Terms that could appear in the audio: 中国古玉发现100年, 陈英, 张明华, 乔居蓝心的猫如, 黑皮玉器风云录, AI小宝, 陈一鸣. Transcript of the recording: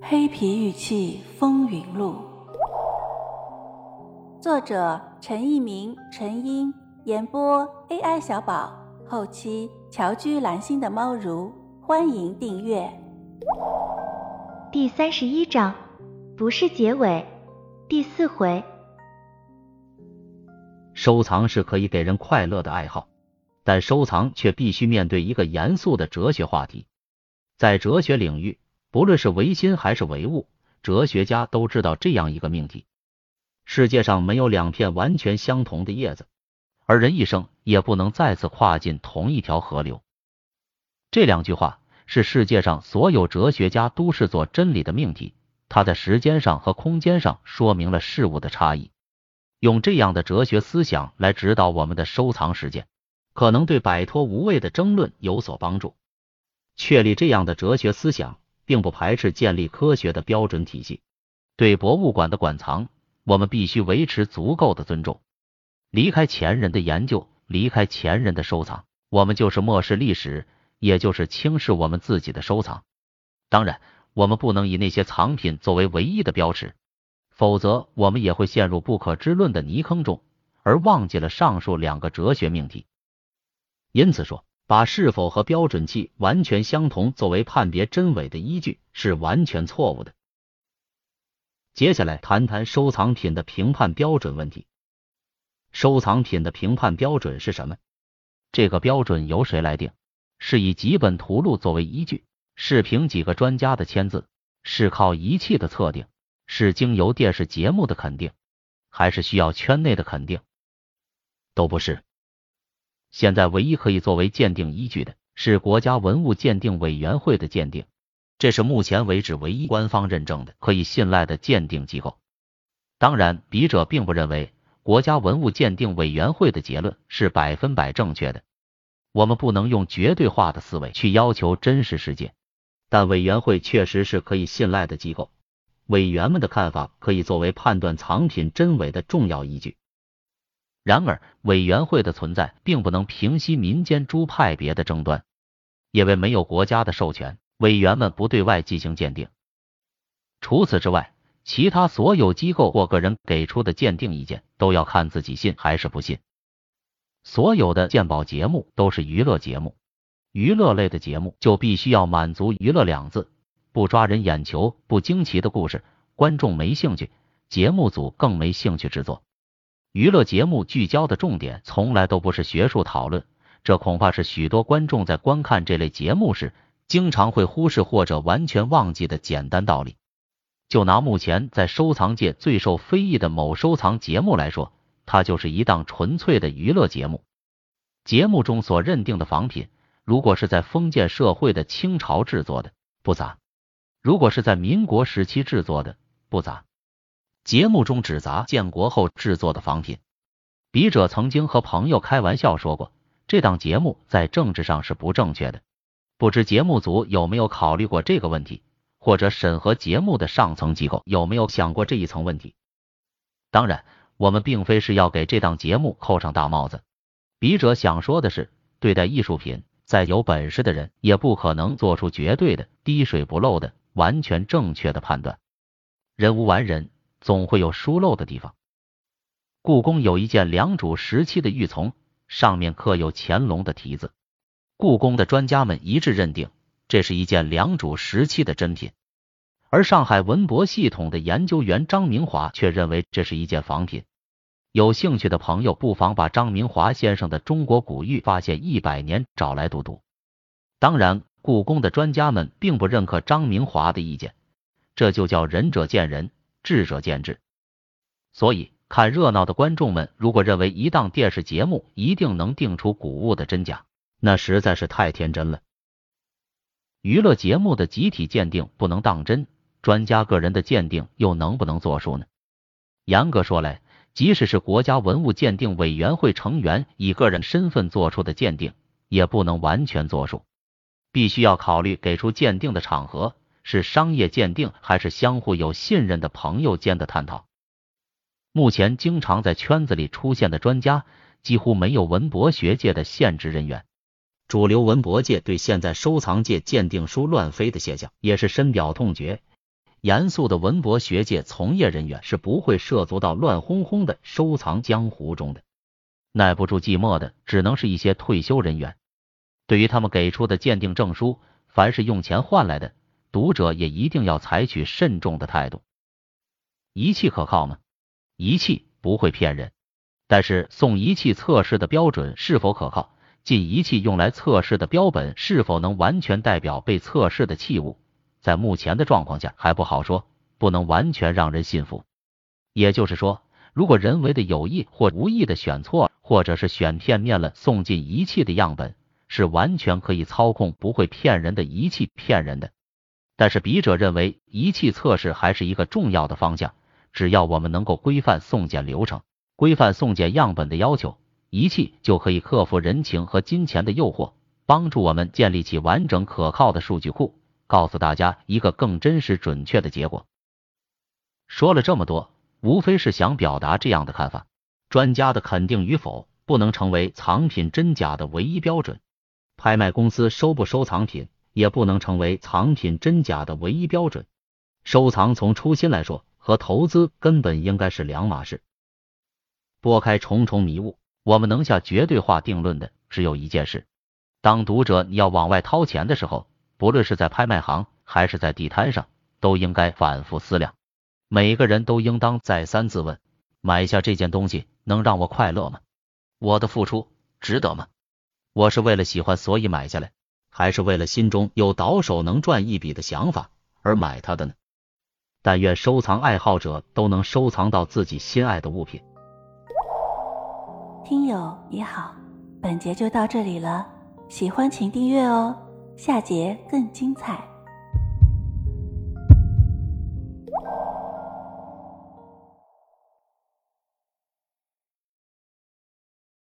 黑皮玉器风云录，作者陈一鸣、陈英，演播 AI 小宝，后期乔居蓝心的猫如，欢迎订阅。第31章，不是结尾，第4回。收藏是可以给人快乐的爱好，但收藏却必须面对一个严肃的哲学话题。在哲学领域，不论是唯心还是唯物，哲学家都知道这样一个命题：世界上没有两片完全相同的叶子，而人一生也不能再次跨进同一条河流。这两句话是世界上所有哲学家都视作真理的命题，它在时间上和空间上说明了事物的差异。用这样的哲学思想来指导我们的收藏实践，可能对摆脱无谓的争论有所帮助。确立这样的哲学思想，并不排斥建立科学的标准体系。对博物馆的馆藏，我们必须维持足够的尊重。离开前人的研究，离开前人的收藏，我们就是漠视历史，也就是轻视我们自己的收藏。当然，我们不能以那些藏品作为唯一的标尺，否则我们也会陷入不可知论的泥坑中，而忘记了上述两个哲学命题。因此说，把是否和标准器完全相同作为判别真伪的依据是完全错误的。接下来谈谈收藏品的评判标准问题。收藏品的评判标准是什么？这个标准由谁来定？是以几本图录作为依据？是凭几个专家的签字？是靠仪器的测定？是经由电视节目的肯定？还是需要圈内的肯定？都不是。现在唯一可以作为鉴定依据的是国家文物鉴定委员会的鉴定，这是目前为止唯一官方认证的可以信赖的鉴定机构。当然，笔者并不认为国家文物鉴定委员会的结论是100%正确的，我们不能用绝对化的思维去要求真实世界，但委员会确实是可以信赖的机构，委员们的看法可以作为判断藏品真伪的重要依据。然而，委员会的存在并不能平息民间诸派别的争端，因为没有国家的授权，委员们不对外进行鉴定。除此之外，其他所有机构或个人给出的鉴定意见都要看自己信还是不信。所有的鉴宝节目都是娱乐节目，娱乐类的节目就必须要满足娱乐两字，不抓人眼球、不惊奇的故事，观众没兴趣，节目组更没兴趣制作。娱乐节目聚焦的重点从来都不是学术讨论，这恐怕是许多观众在观看这类节目时经常会忽视或者完全忘记的简单道理。就拿目前在收藏界最受非议的某收藏节目来说，它就是一档纯粹的娱乐节目。节目中所认定的仿品，如果是在封建社会的清朝制作的，不咋；如果是在民国时期制作的，不咋。节目中指责建国后制作的仿品，笔者曾经和朋友开玩笑说过，这档节目在政治上是不正确的。不知节目组有没有考虑过这个问题，或者审核节目的上层机构有没有想过这一层问题？当然，我们并非是要给这档节目扣上大帽子。笔者想说的是，对待艺术品，再有本事的人也不可能做出绝对的、滴水不漏的、完全正确的判断。人无完人，总会有疏漏的地方。故宫有一件良渚时期的玉琮，上面刻有乾隆的题字，故宫的专家们一致认定这是一件良渚时期的珍品，而上海文博系统的研究员张明华却认为这是一件仿品。有兴趣的朋友不妨把张明华先生的《中国古玉发现100年》找来读读。当然，故宫的专家们并不认可张明华的意见，这就叫仁者见仁，智者见智。所以看热闹的观众们如果认为一档电视节目一定能定出古物的真假，那实在是太天真了。娱乐节目的集体鉴定不能当真，专家个人的鉴定又能不能作数呢？严格说来，即使是国家文物鉴定委员会成员以个人身份做出的鉴定，也不能完全作数，必须要考虑给出鉴定的场合是商业鉴定还是相互有信任的朋友间的探讨。目前经常在圈子里出现的专家几乎没有文博学界的现职人员，主流文博界对现在收藏界鉴定书乱飞的现象也是深表痛绝，严肃的文博学界从业人员是不会涉足到乱哄哄的收藏江湖中的，耐不住寂寞的只能是一些退休人员。对于他们给出的鉴定证书，凡是用钱换来的，读者也一定要采取慎重的态度。仪器可靠吗？仪器不会骗人，但是送仪器测试的标准是否可靠，进仪器用来测试的标本是否能完全代表被测试的器物，在目前的状况下还不好说，不能完全让人信服。也就是说，如果人为的有意或无意的选错，或者是选片面了送进仪器的样本，是完全可以操控不会骗人的仪器骗人的。但是笔者认为，仪器测试还是一个重要的方向，只要我们能够规范送检流程，规范送检样本的要求，仪器就可以克服人情和金钱的诱惑，帮助我们建立起完整可靠的数据库，告诉大家一个更真实准确的结果。说了这么多，无非是想表达这样的看法：专家的肯定与否不能成为藏品真假的唯一标准，拍卖公司收不收藏品也不能成为藏品真假的唯一标准。收藏从初心来说和投资根本应该是两码事。拨开重重迷雾，我们能下绝对化定论的只有一件事：当读者你要往外掏钱的时候，不论是在拍卖行还是在地摊上，都应该反复思量。每个人都应当再三自问，买下这件东西能让我快乐吗？我的付出值得吗？我是为了喜欢所以买下来，还是为了心中有倒手能赚一笔的想法而买它的呢？但愿收藏爱好者都能收藏到自己心爱的物品。听友也好，本节就到这里了，喜欢请订阅哦，下节更精彩。